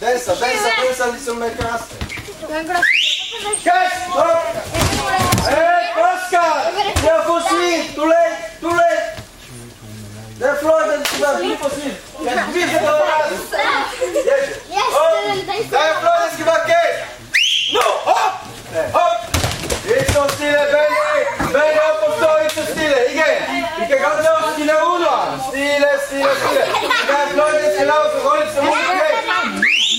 Dança, dança, ali seu mercado. É, Pascal! É você, tu leite, tu leite. É Florida, tu dá tudo por si. É vivo, tu é Florida que vai querer. Não, hop, hop. Isso o Chile, vem, vem, eu posso isso o Chile. E que ganhou o Chile 1. Chile, Chile, Chile. É Florida que lá o segundo.